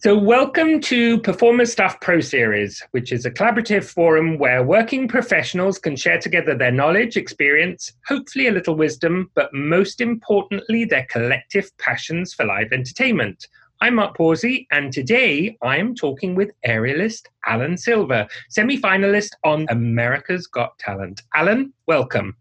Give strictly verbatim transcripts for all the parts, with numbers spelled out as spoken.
So welcome to Performer Stuff Pro Series, which is a collaborative forum where working professionals can share together their knowledge, experience, hopefully a little wisdom, but most importantly, their collective passions for live entertainment. I'm Mark Pawsey, and today I'm talking with aerialist Alan Silver, semi-finalist on America's Got Talent. Alan, welcome.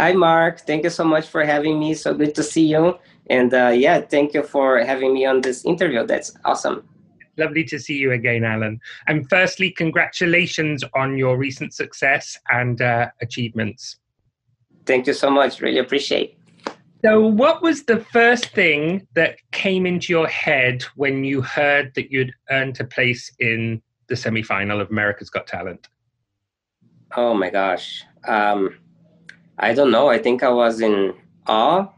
Hi, Mark. Thank you so much for having me. So good to see you. And uh, yeah, thank you for having me on this interview. That's awesome. Lovely to see you again, Alan. And firstly, congratulations on your recent success and uh, achievements. Thank you so much. Really appreciate it. So what was the first thing that came into your head when you heard that you'd earned a place in the semifinal of America's Got Talent? Oh, my gosh. Um, I don't know. I think I was in awe.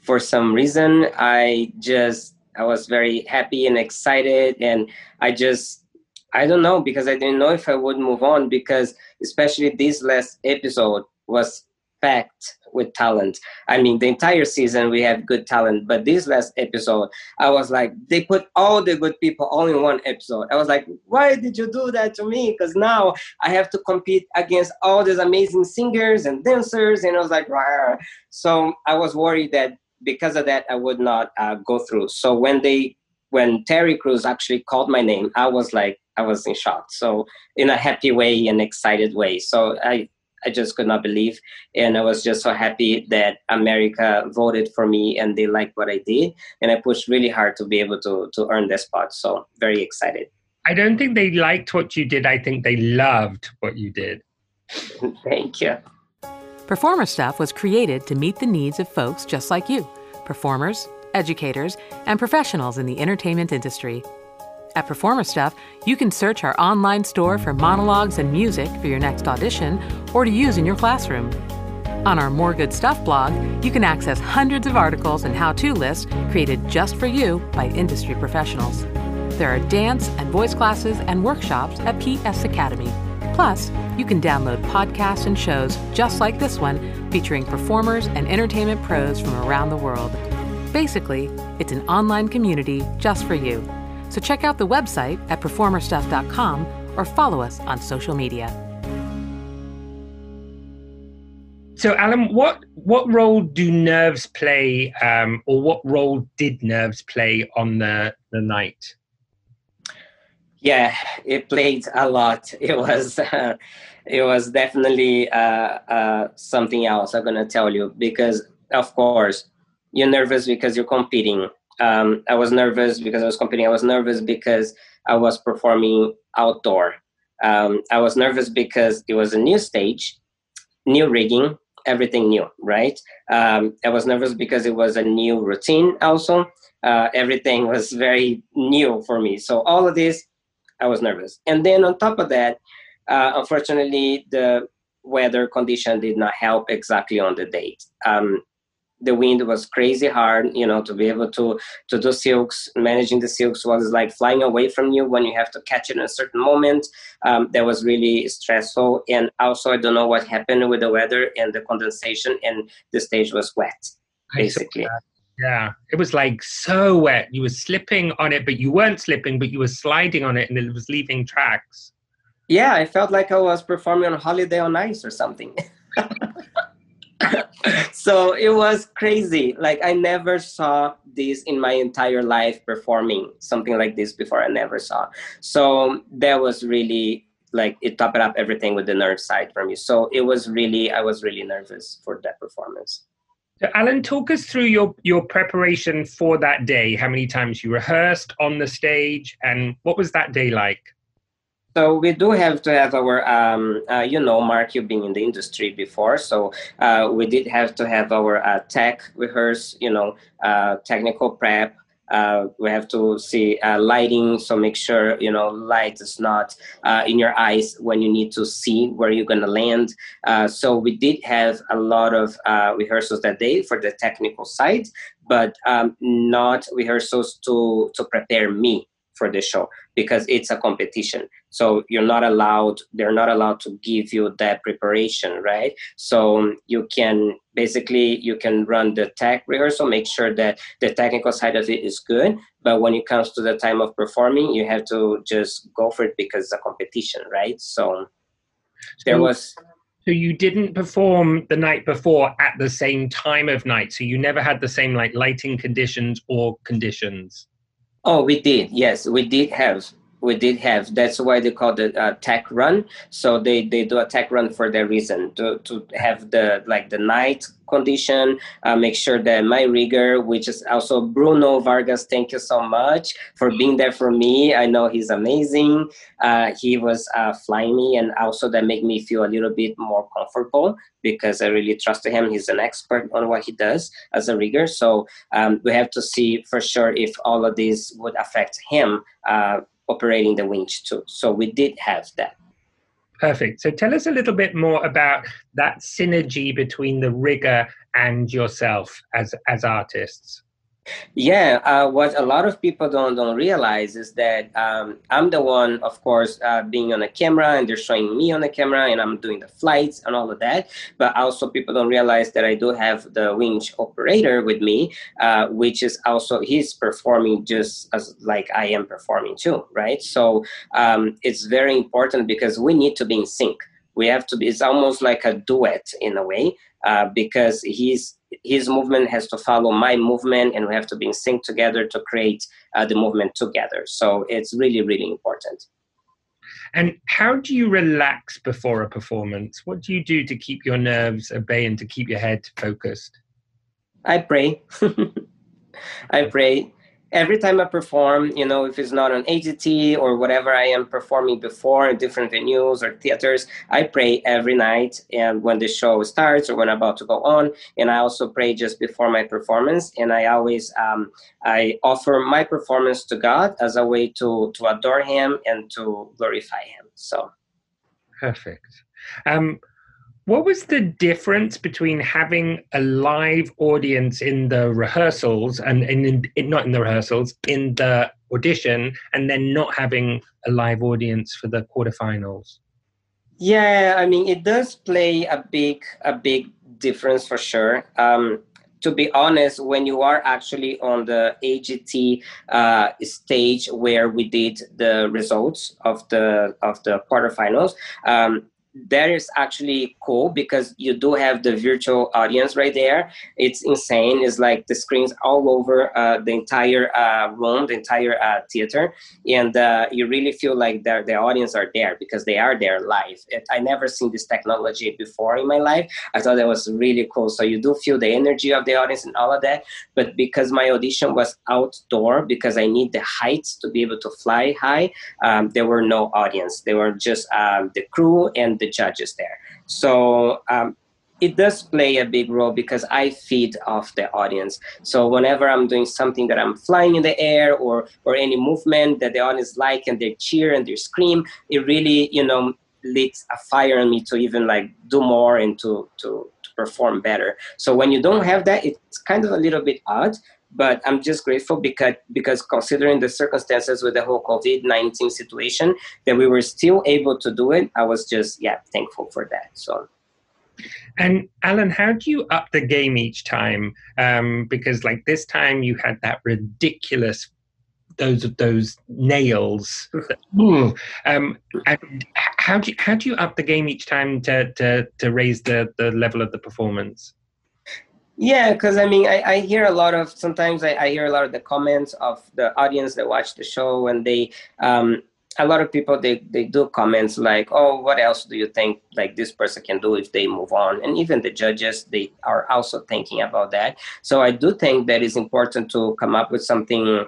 For some reason, I just, I was very happy and excited. And I just, I don't know, because I didn't know if I would move on, because especially this last episode was packed with talent. I mean, the entire season we have good talent, but this last episode, I was like, they put all the good people all in one episode. I was like, why did you do that to me? Because now I have to compete against all these amazing singers and dancers. And I was like, rawr. So I was worried that because of that, I would not uh, go through. So when they, when Terry Crews actually called my name, I was like, I was in shock. So in a happy way, an excited way. So I, I just could not believe. And I was just so happy that America voted for me and they liked what I did. And I pushed really hard to be able to, to earn that spot. So very excited. I don't think they liked what you did. I think they loved what you did. Thank you. Performer Stuff was created to meet the needs of folks just like you, performers, educators, and professionals in the entertainment industry. At Performer Stuff, you can search our online store for monologues and music for your next audition or to use in your classroom. On our More Good Stuff blog, you can access hundreds of articles and how-to lists created just for you by industry professionals. There are dance and voice classes and workshops at P S Academy. Plus, you can download podcasts and shows just like this one, featuring performers and entertainment pros from around the world. Basically, it's an online community just for you. So check out the website at performer stuff dot com or follow us on social media. So, Alan, what, what role do nerves play, um, or what role did nerves play on the, the night? Yeah, it played a lot. It was, uh, it was definitely uh, uh, something else, I'm gonna tell you, because of course you're nervous because you're competing. Um, I was nervous because I was competing. I was nervous because I was performing outdoor. Um, I was nervous because it was a new stage, new rigging, everything new, right? Um, I was nervous because it was a new routine. Also, uh, everything was very new for me. So all of this, I was nervous. And then on top of that, uh, unfortunately, the weather condition did not help exactly on the date. Um, the wind was crazy hard, you know, to be able to, to do silks. Managing the silks was like flying away from you when you have to catch it in a certain moment. Um, that was really stressful. And also, I don't know what happened with the weather and the condensation, and the stage was wet, basically. Yeah, it was like so wet. You were slipping on it, but you weren't slipping, but you were sliding on it and it was leaving tracks. Yeah, I felt like I was performing on Holiday on Ice or something. So it was crazy. Like, I never saw this in my entire life, performing something like this before. I never saw. So that was really like, it topped up everything with the nerve side for me. So it was really, I was really nervous for that performance. So Alan, talk us through your, your preparation for that day. How many times you rehearsed on the stage, and what was that day like? So we do have to have our, um, uh, you know, Mark, you've been in the industry before. So uh, we did have to have our uh, tech rehearse, you know, uh, technical prep. Uh, we have to see uh, lighting, so make sure, you know, light is not uh, in your eyes when you need to see where you're going to land. Uh, so we did have a lot of uh, rehearsals that day for the technical side, but um, not rehearsals to, to prepare me for the show, because it's a competition. So you're not allowed, they're not allowed to give you that preparation, right? So you can basically, you can run the tech rehearsal, make sure that the technical side of it is good. But when it comes to the time of performing, you have to just go for it because it's a competition, right? So there was... So you didn't perform the night before at the same time of night. So you never had the same like lighting conditions or conditions. Oh, we did. Yes, we did have. We did have. That's why they call it a tech run. So they, they do a tech run for that reason, to, to have the like the night condition, uh, make sure that my rigger, which is also Bruno Vargas, thank you so much for being there for me. I know he's amazing. Uh, he was uh, flying me, and also that made me feel a little bit more comfortable because I really trusted him. He's an expert on what he does as a rigger. So um, we have to see for sure if all of this would affect him uh, operating the winch too. So we did have that. Perfect. So tell us a little bit more about that synergy between the rigger and yourself as, as artists. Yeah, uh, what a lot of people don't don't realize is that um, I'm the one, of course, uh, being on the camera, and they're showing me on the camera, and I'm doing the flights and all of that. But also people don't realize that I do have the winch operator with me, uh, which is also, he's performing just as like I am performing too, right? So um, it's very important because we need to be in sync. We have to be, it's almost like a duet in a way, uh, because he's his movement has to follow my movement, and we have to be in sync together to create uh, the movement together. So it's really, really important. And how do you relax before a performance? What do you do to keep your nerves at bay and to keep your head focused? I pray. I pray. Every time I perform, you know, if it's not on A G T or whatever I am performing before in different venues or theaters, I pray every night, and when the show starts or when I'm about to go on. And I also pray just before my performance. And I always, um, I offer my performance to God as a way to, to adore him and to glorify him. So. Perfect. Um, what was the difference between having a live audience in the rehearsals and, and in, in, not in the rehearsals, in the audition, and then not having a live audience for the quarterfinals? Yeah, I mean, it does play a big, a big difference for sure. Um, to be honest, when you are actually on the A G T uh, stage where we did the results of the of the quarterfinals, um, that is actually cool because you do have the virtual audience right there. It's insane. It's like the screens all over uh, the entire uh, room, the entire uh, theater. And uh, you really feel like the, the audience are there because they are there live. It, I never seen this technology before in my life. I thought that was really cool. So you do feel the energy of the audience and all of that. But because my audition was outdoor, because I need the heights to be able to fly high, um, there were no audience. They were just um, the crew and the judges there. So um, it does play a big role because I feed off the audience. So whenever I'm doing something that I'm flying in the air or or any movement that the audience like and they cheer and they scream, it really, you know, lit a fire in me to even like do more and to, to, to perform better. So when you don't have that, it's kind of a little bit odd. But I'm just grateful because because considering the circumstances with the whole COVID nineteen situation, that we were still able to do it. I was just, yeah, thankful for that. So, and Alan, how do you up the game each time? Um, because like this time you had that ridiculous, those those nails. Ooh. Um, and how do you, how do you up the game each time to to, to raise the, the level of the performance? Yeah, because I mean, I, I hear a lot of, sometimes I, I hear a lot of the comments of the audience that watch the show, and they, um, a lot of people, they, they do comments like, oh, what else do you think like this person can do if they move on? And even the judges, they are also thinking about that. So I do think that it's important to come up with something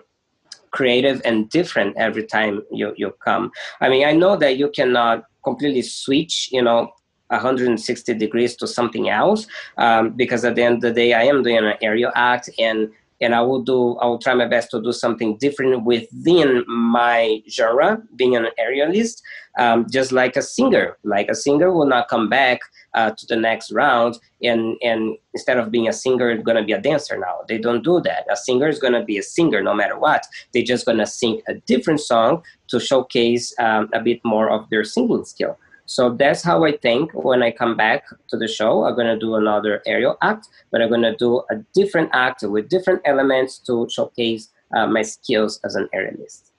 creative and different every time you, you come. I mean, I know that you cannot completely switch, you know, one hundred sixty degrees to something else, um, because at the end of the day, I am doing an aerial act, and and I will do, I will try my best to do something different within my genre, being an aerialist, um, just like a singer. Like a singer will not come back uh, to the next round, and, and instead of being a singer, it's going to be a dancer now. They don't do that. A singer is going to be a singer no matter what. They're just going to sing a different song to showcase um, a bit more of their singing skill. So that's how I think when I come back to the show. I'm going to do another aerial act, but I'm going to do a different act with different elements to showcase uh, my skills as an aerialist.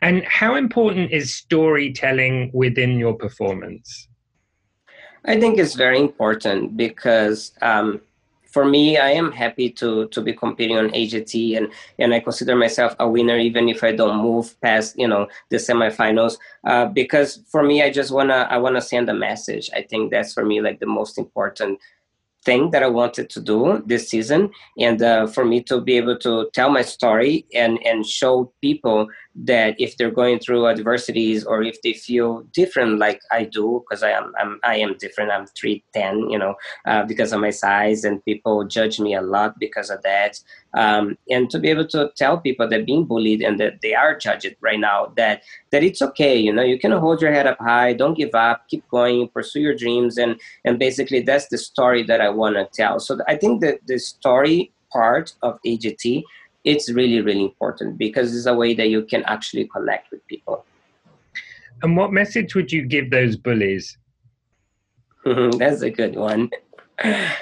And how important is storytelling within your performance? I think it's very important because um, for me, I am happy to, to be competing on A G T, and, and I consider myself a winner even if I don't move past, you know, the semifinals. Uh, because for me, I just wanna I wanna send a message. I think that's for me like the most important thing that I wanted to do this season, and uh, for me to be able to tell my story and and show people that if they're going through adversities or if they feel different like I do, because I am I'm, I am different. I'm three ten, you know, uh, because of my size, and people judge me a lot because of that. Um, and to be able to tell people that being bullied and that they are judged right now, that that it's okay, you know, you can hold your head up high, don't give up, keep going, pursue your dreams, and and basically that's the story that I want to tell. So I think that the story part of A G T, it's really, really important because it's a way that you can actually connect with people. And what message would you give those bullies? That's a good one.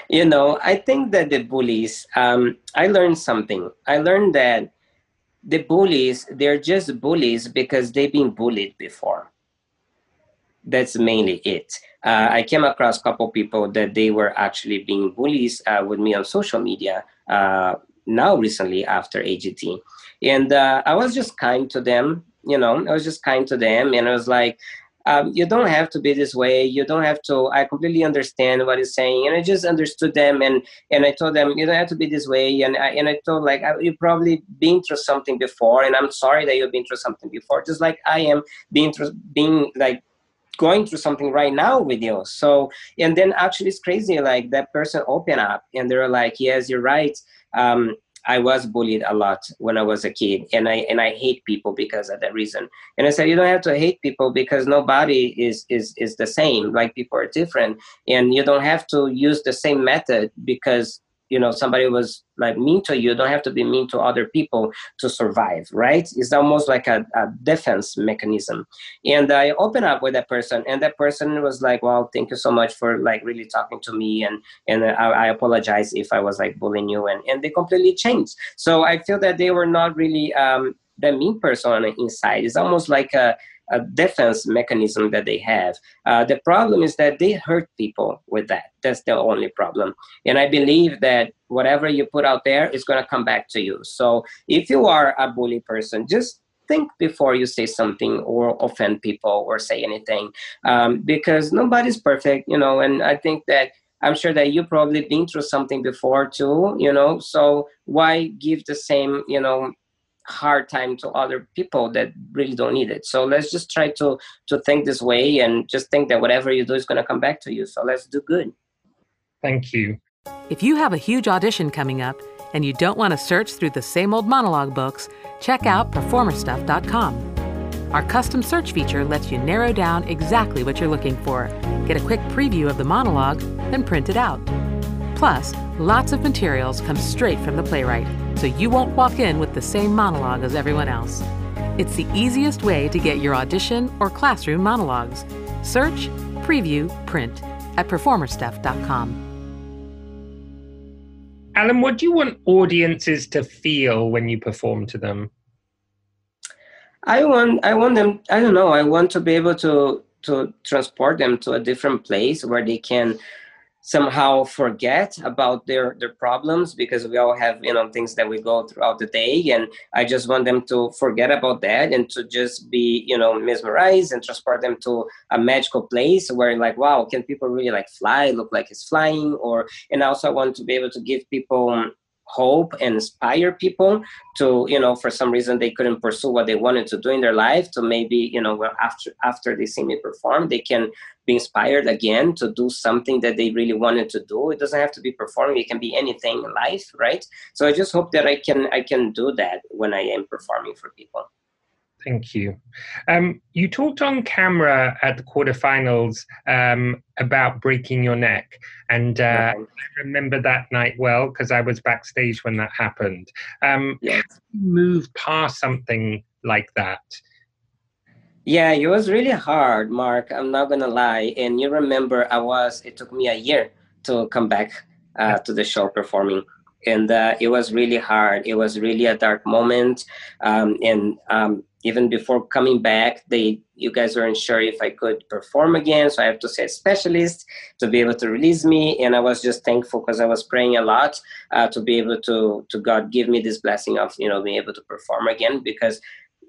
You know, I think that the bullies, um, I learned something. I learned that the bullies, they're just bullies because they've been bullied before. That's mainly it. Uh, I came across a couple people that they were actually being bullies uh, with me on social media uh, now recently after A G T. And uh, I was just kind to them, you know, I was just kind to them. And I was like, um, you don't have to be this way. You don't have to, I completely understand what he's saying. And I just understood them. And, and I told them, you don't have to be this way. And I, and I told like, you've probably been through something before. And I'm sorry that you've been through something before, just like I am being through, being like, going through something right now with you. So, and then actually it's crazy, like that person opened up and they were like, yes, you're right. Um, I was bullied a lot when I was a kid, and I and I hate people because of that reason. And I said, you don't have to hate people because nobody is is is the same, like people are different. And you don't have to use the same method because, you know, somebody was like mean to you. You don't have to be mean to other people to survive, right? It's almost like a, a defense mechanism. And I opened up with that person, and that person was like, well, thank you so much for like really talking to me. And, and I, I apologize if I was like bullying you, and, and they completely changed. So I feel that they were not really um, the mean person on the inside. It's almost like a, a defense mechanism that they have. Uh, the problem is that they hurt people with that. That's the only problem. And I believe that whatever you put out there is going to come back to you. So if you are a bully person, just think before you say something or offend people or say anything, um, because nobody's perfect, you know, and I think that I'm sure that you've probably been through something before too, you know, so why give the same, you know, hard time to other people that really don't need it. So let's just try to to think this way and just think that whatever you do is going to come back to you. So let's do good. Thank you. If you have a huge audition coming up and you don't want to search through the same old monologue books, check out performer stuff dot com. Our custom search feature lets you narrow down exactly what you're looking for, get a quick preview of the monologue, then print it out. Plus, lots of materials come straight from the playwright, so you won't walk in with the same monologue as everyone else. It's the easiest way to get your audition or classroom monologues. Search, preview, print at performer stuff dot com. Alan, what do you want audiences to feel when you perform to them? I want, I want them, I don't know, I want to be able to, to transport them to a different place where they can somehow forget about their, their problems, because we all have, you know, things that we go throughout the day. And I just want them to forget about that and to just be, you know, mesmerized and transport them to a magical place where like, wow, can people really like fly, look like it's flying? Or, and also I want to be able to give people hope and inspire people to, you know, for some reason they couldn't pursue what they wanted to do in their life, to maybe, you know, well, after after they see me perform, they can be inspired again to do something that they really wanted to do. It doesn't have to be performing. It can be anything in life, right? So I just hope that I can I can do that when I am performing for people. Thank you. Um, you talked on camera at the quarterfinals um, about breaking your neck. And uh, yeah. I remember that night well, because I was backstage when that happened. Um, yes. How do you move past something like that? Yeah, it was really hard, Mark. I'm not going to lie. And you remember, I was, it took me a year to come back uh, to the show performing. And uh, it was really hard. It was really a dark moment. Um, and um, even before coming back, they you guys weren't sure if I could perform again. So I have to see a specialist to be able to release me. And I was just thankful because I was praying a lot uh, to be able to, to God give me this blessing of, you know, being able to perform again, because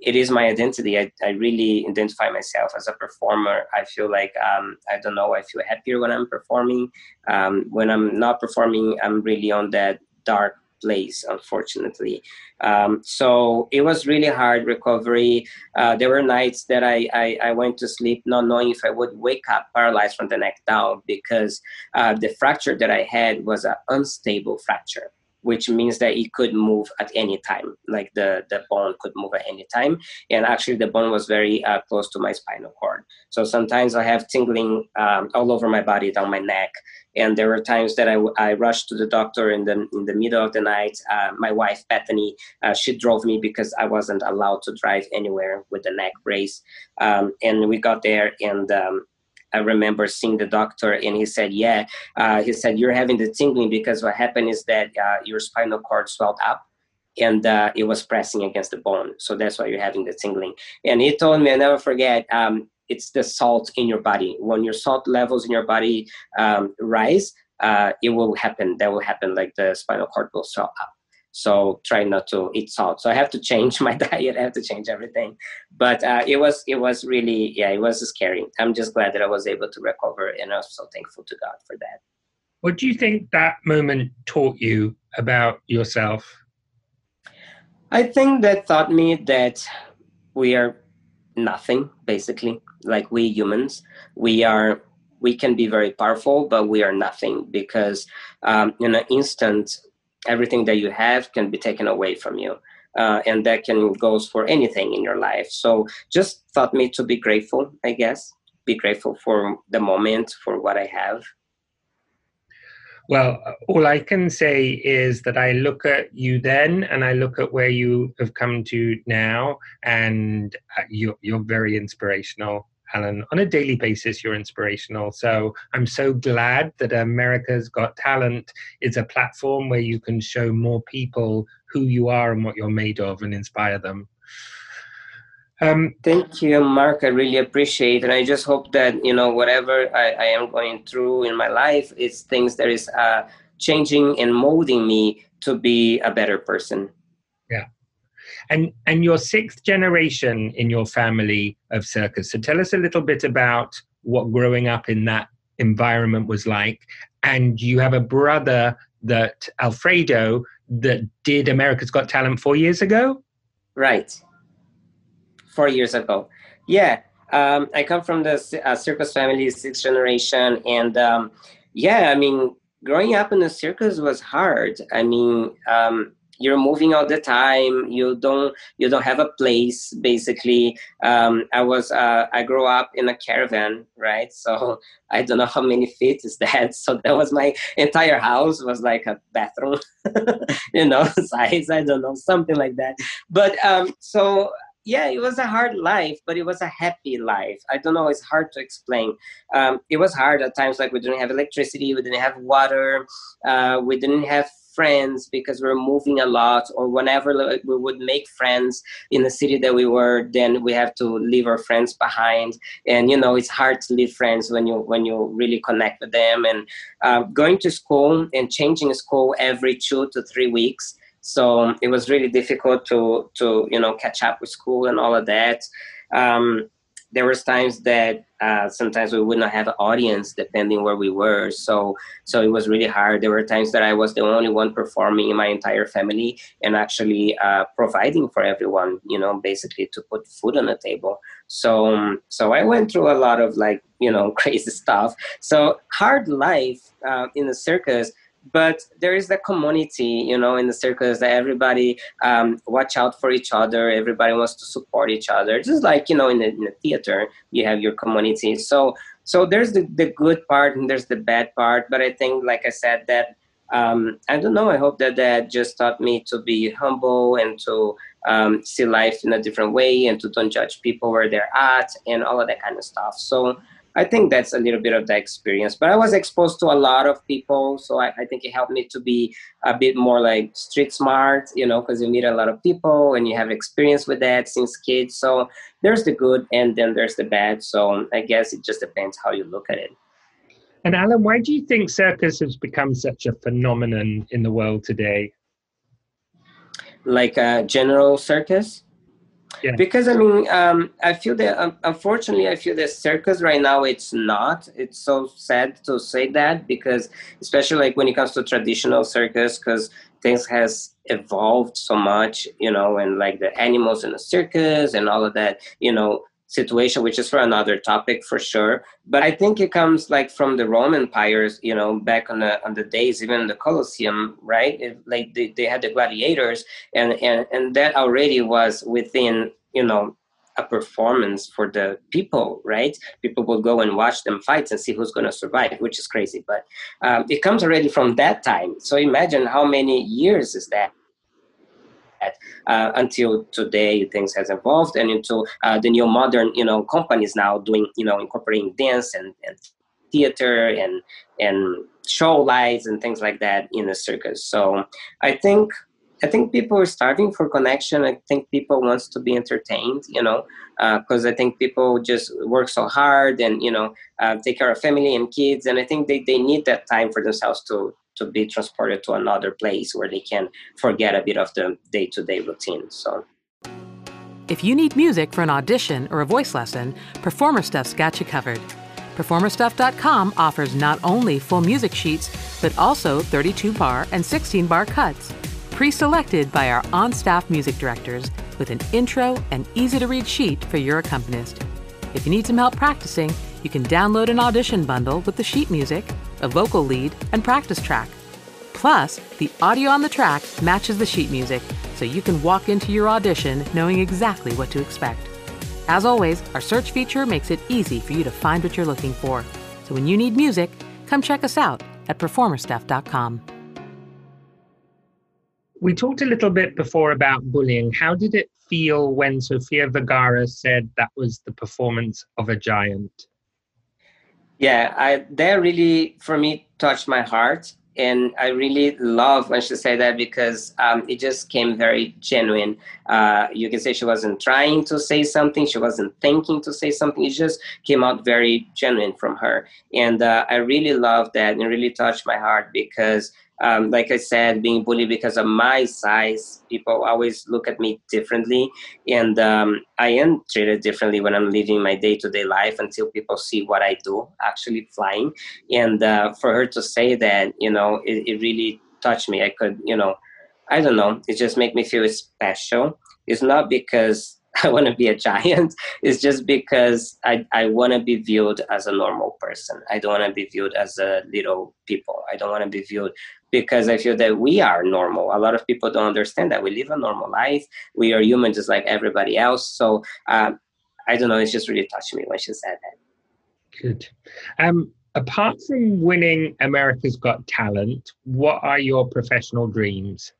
it is my identity. I, I really identify myself as a performer. I feel like, um, I don't know, I feel happier when I'm performing. Um, when I'm not performing, I'm really on that dark place, unfortunately. Um, so it was really hard recovery. Uh, there were nights that I, I, I went to sleep not knowing if I would wake up paralyzed from the neck down, because uh, the fracture that I had was an unstable fracture, which means that it could move at any time. Like the, the bone could move at any time. And actually the bone was very uh, close to my spinal cord. So sometimes I have tingling um, all over my body, down my neck. And there were times that I, I rushed to the doctor in the in the middle of the night. Uh, my wife, Bethany, uh, she drove me because I wasn't allowed to drive anywhere with the neck brace. Um, and we got there and um, I remember seeing the doctor and he said, yeah, uh, he said, you're having the tingling because what happened is that uh, your spinal cord swelled up and uh, it was pressing against the bone. So that's why you're having the tingling. And he told me, I'll never forget, um, it's the salt in your body. When your salt levels in your body um, rise, uh, it will happen. That will happen, like the spinal cord will swell up. So try not to eat salt. So I have to change my diet. I have to change everything. But uh, it was it was really, yeah, it was scary. I'm just glad that I was able to recover, and I'm so thankful to God for that. What do you think that moment taught you about yourself? I think that taught me that we are nothing, basically. Like we humans, we are we can be very powerful, but we are nothing, because um, in an instant, everything that you have can be taken away from you. Uh, and that can goes for anything in your life. So just taught me to be grateful, I guess. Be grateful for the moment, for what I have. Well, all I can say is that I look at you then and I look at where you have come to now, and you're, you're very inspirational, Alan. On a daily basis, you're inspirational. So I'm so glad that America's Got Talent is a platform where you can show more people who you are and what you're made of and inspire them. Um, Thank you, Mark. I really appreciate it. And I just hope that, you know, whatever I, I am going through in my life, it's things that is uh, changing and molding me to be a better person. Yeah. And and you're sixth generation in your family of circus. So tell us a little bit about what growing up in that environment was like. And you have a brother, that Alfredo, that did America's Got Talent four years ago? Right. Four years ago. Yeah. Um, I come from the uh, circus family, sixth generation. And um, yeah, I mean, growing up in the circus was hard. I mean... Um, You're moving all the time. You don't. You don't have a place, basically. Um, I was. Uh, I grew up in a caravan, right? So I don't know how many feet is that. So that was my entire house was like a bathroom, you know, size. I don't know, something like that. But um, so. Yeah, it was a hard life, but it was a happy life. I don't know, it's hard to explain. Um, it was hard at times, like we didn't have electricity, we didn't have water, uh, we didn't have friends because we were moving a lot, or whenever like, we would make friends in the city that we were, then we have to leave our friends behind. And, you know, it's hard to leave friends when you when you really connect with them. And uh, going to school and changing school every two to three weeks, so it was really difficult to, to, you know, catch up with school and all of that. Um, there was times that uh, sometimes we would not have an audience depending where we were. So, so it was really hard. There were times that I was the only one performing in my entire family and actually uh, providing for everyone, you know, basically to put food on the table. So, so I went through a lot of like, you know, crazy stuff. So hard life uh, in the circus. But there is that community, you know, in the circus that everybody um, watch out for each other. Everybody wants to support each other. Just like, you know, in the, in the theater, you have your community. So so there's the, the good part and there's the bad part. But I think, like I said, that um, I don't know. I hope that that just taught me to be humble and to um, see life in a different way and to don't judge people where they're at and all of that kind of stuff. So I think that's a little bit of the experience, but I was exposed to a lot of people. So I, I think it helped me to be a bit more like street smart, you know, because you meet a lot of people and you have experience with that since kids. So there's the good and then there's the bad. So I guess it just depends how you look at it. And Alan, why do you think circus has become such a phenomenon in the world today? Like a general circus? Yeah. Because I mean, um, I feel that um, unfortunately, I feel that circus right now it's not. It's so sad to say that because, especially like when it comes to traditional circus, because things has evolved so much, you know, and like the animals in the circus and all of that, you know, situation, which is for another topic for sure. But I think it comes like from the Roman empires, you know, back on the on the days, even the Colosseum, right? It, like they, they had the gladiators and, and, and that already was within, you know, a performance for the people, right? People will go and watch them fight and see who's going to survive, which is crazy. But um, it comes already from that time. So imagine how many years is that? Uh, until today, things has evolved and into uh, the new modern, you know, companies now doing, you know, incorporating dance and, and theater and and show lights and things like that in the circus. So I think I think people are starving for connection. I think people wants to be entertained, you know, because uh, I think people just work so hard and, you know, uh, take care of family and kids. And I think they, they need that time for themselves to to be transported to another place where they can forget a bit of the day-to-day routine. So, if you need music for an audition or a voice lesson, Performer Stuff's got you covered. performer stuff dot com offers not only full music sheets, but also thirty-two bar and sixteen bar cuts, pre-selected by our on-staff music directors with an intro and easy-to-read sheet for your accompanist. If you need some help practicing, you can download an audition bundle with the sheet music, a vocal lead, and practice track. Plus, the audio on the track matches the sheet music, so you can walk into your audition knowing exactly what to expect. As always, our search feature makes it easy for you to find what you're looking for. So when you need music, come check us out at performer stuff dot com. We talked a little bit before about bullying. How did it feel when Sofia Vergara said that was the performance of a giant? Yeah, I, that really, for me, touched my heart. And I really love when she said that because um, it just came very genuine. Uh, you can say she wasn't trying to say something. She wasn't thinking to say something. It just came out very genuine from her. And uh, I really love that and it really touched my heart because Um, like I said, being bullied because of my size, people always look at me differently. And um, I am treated differently when I'm living my day-to-day life until people see what I do, actually flying. And uh, for her to say that, you know, it, it really touched me. I could, you know, I don't know. It just made me feel special. It's not because I want to be a giant. It's just because I, I want to be viewed as a normal person. I don't want to be viewed as a little people. I don't want to be viewed because I feel that we are normal. A lot of people don't understand that we live a normal life. We are human just like everybody else. So um, I don't know. It's just really touched me when she said that. Good. Um, apart from winning America's Got Talent, what are your professional dreams?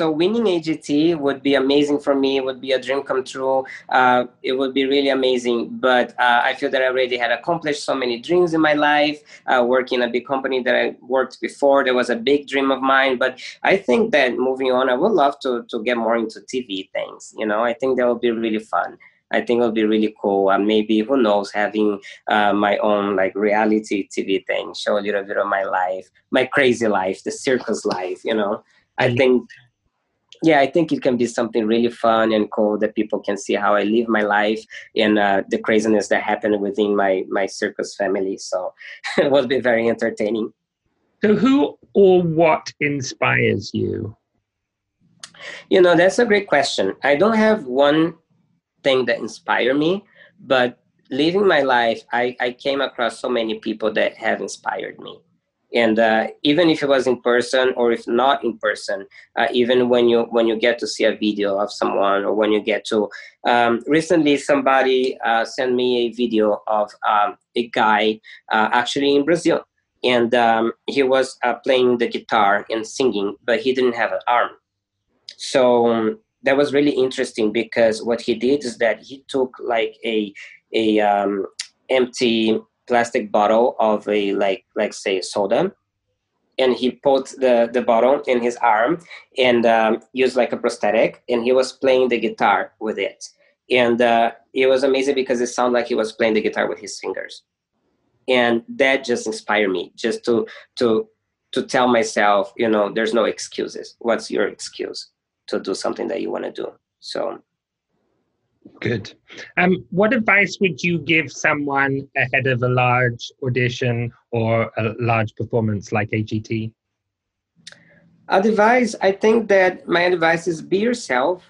So winning A G T would be amazing for me. It would be a dream come true. Uh, it would be really amazing. But uh, I feel that I already had accomplished so many dreams in my life. Uh, working in a big company that I worked before, there was a big dream of mine. But I think that moving on, I would love to, to get more into T V things. You know, I think that would be really fun. I think it'll be really cool. And uh, maybe, who knows, having uh, my own like reality T V thing, show a little bit of my life, my crazy life, the circus life, you know. I think Yeah, I think it can be something really fun and cool that people can see how I live my life and uh, the craziness that happened within my, my circus family. So it will be very entertaining. So who or what inspires you? You know, that's a great question. I don't have one thing that inspires me, but living my life, I, I came across so many people that have inspired me. And uh, even if it was in person or if not in person, uh, even when you when you get to see a video of someone or when you get to, um, recently somebody uh, sent me a video of um, a guy uh, actually in Brazil. And um, he was uh, playing the guitar and singing, but he didn't have an arm. So um, that was really interesting because what he did is that he took like a, a um, empty plastic bottle of a, like, like say soda, and he put the, the bottle in his arm and um, used like a prosthetic, and he was playing the guitar with it. And uh, it was amazing because it sounded like he was playing the guitar with his fingers. And that just inspired me just to, to, to tell myself, you know, there's no excuses. What's your excuse to do something that you want to do? So. Good. Um, what advice would you give someone ahead of a large audition or a large performance like A G T? Advice, I think that my advice is be yourself.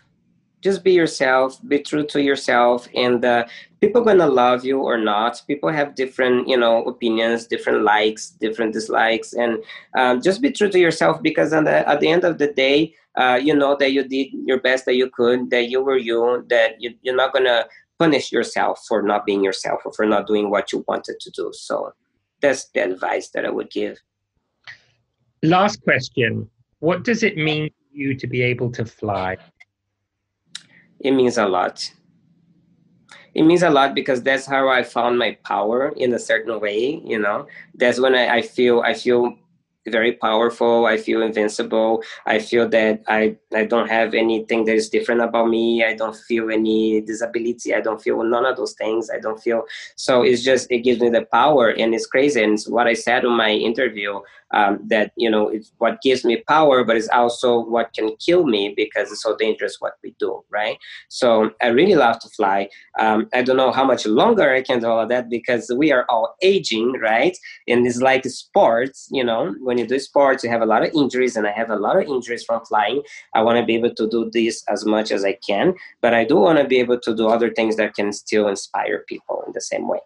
Just be yourself, be true to yourself, and uh, people are going to love you or not. People have different, you know, opinions, different likes, different dislikes, and um, just be true to yourself because on the, at the end of the day, uh, you know that you did your best that you could, that you were you, that you, you're not going to punish yourself for not being yourself or for not doing what you wanted to do. So that's the advice that I would give. Last question. What does it mean to you to be able to fly? It means a lot. It means a lot because that's how I found my power in a certain way, you know. That's when I, I feel I feel very powerful. I feel invincible. I feel that I, I don't have anything that is different about me. I don't feel any disability. I don't feel none of those things. I don't feel, so it's just, it gives me the power, and it's crazy. And it's what I said in my interview, um, that, you know, it's what gives me power, but it's also what can kill me because it's so dangerous what we do, right? So I really love to fly. Um, I don't know how much longer I can do all of that because we are all aging, right? And it's like sports, you know, when you do sports, you have a lot of injuries, and I have a lot of injuries from flying. I want to be able to do this as much as I can, but I do want to be able to do other things that can still inspire people in the same way.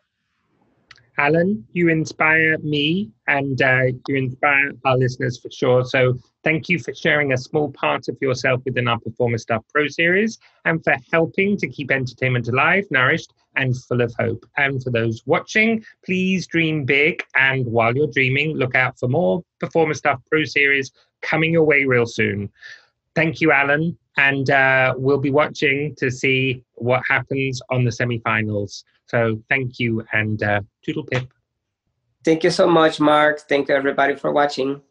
Alan, you inspire me, and uh, you inspire our listeners for sure. So thank you for sharing a small part of yourself within our Performer Stuff Pro Series, and for helping to keep entertainment alive, nourished, and full of hope. And for those watching, please dream big. And while you're dreaming, look out for more Performer Stuff Pro Series coming your way real soon. Thank you, Alan. And uh, we'll be watching to see what happens on the semi-finals. So thank you, and uh, toodle pip. Thank you so much, Mark. Thank you, everybody, for watching.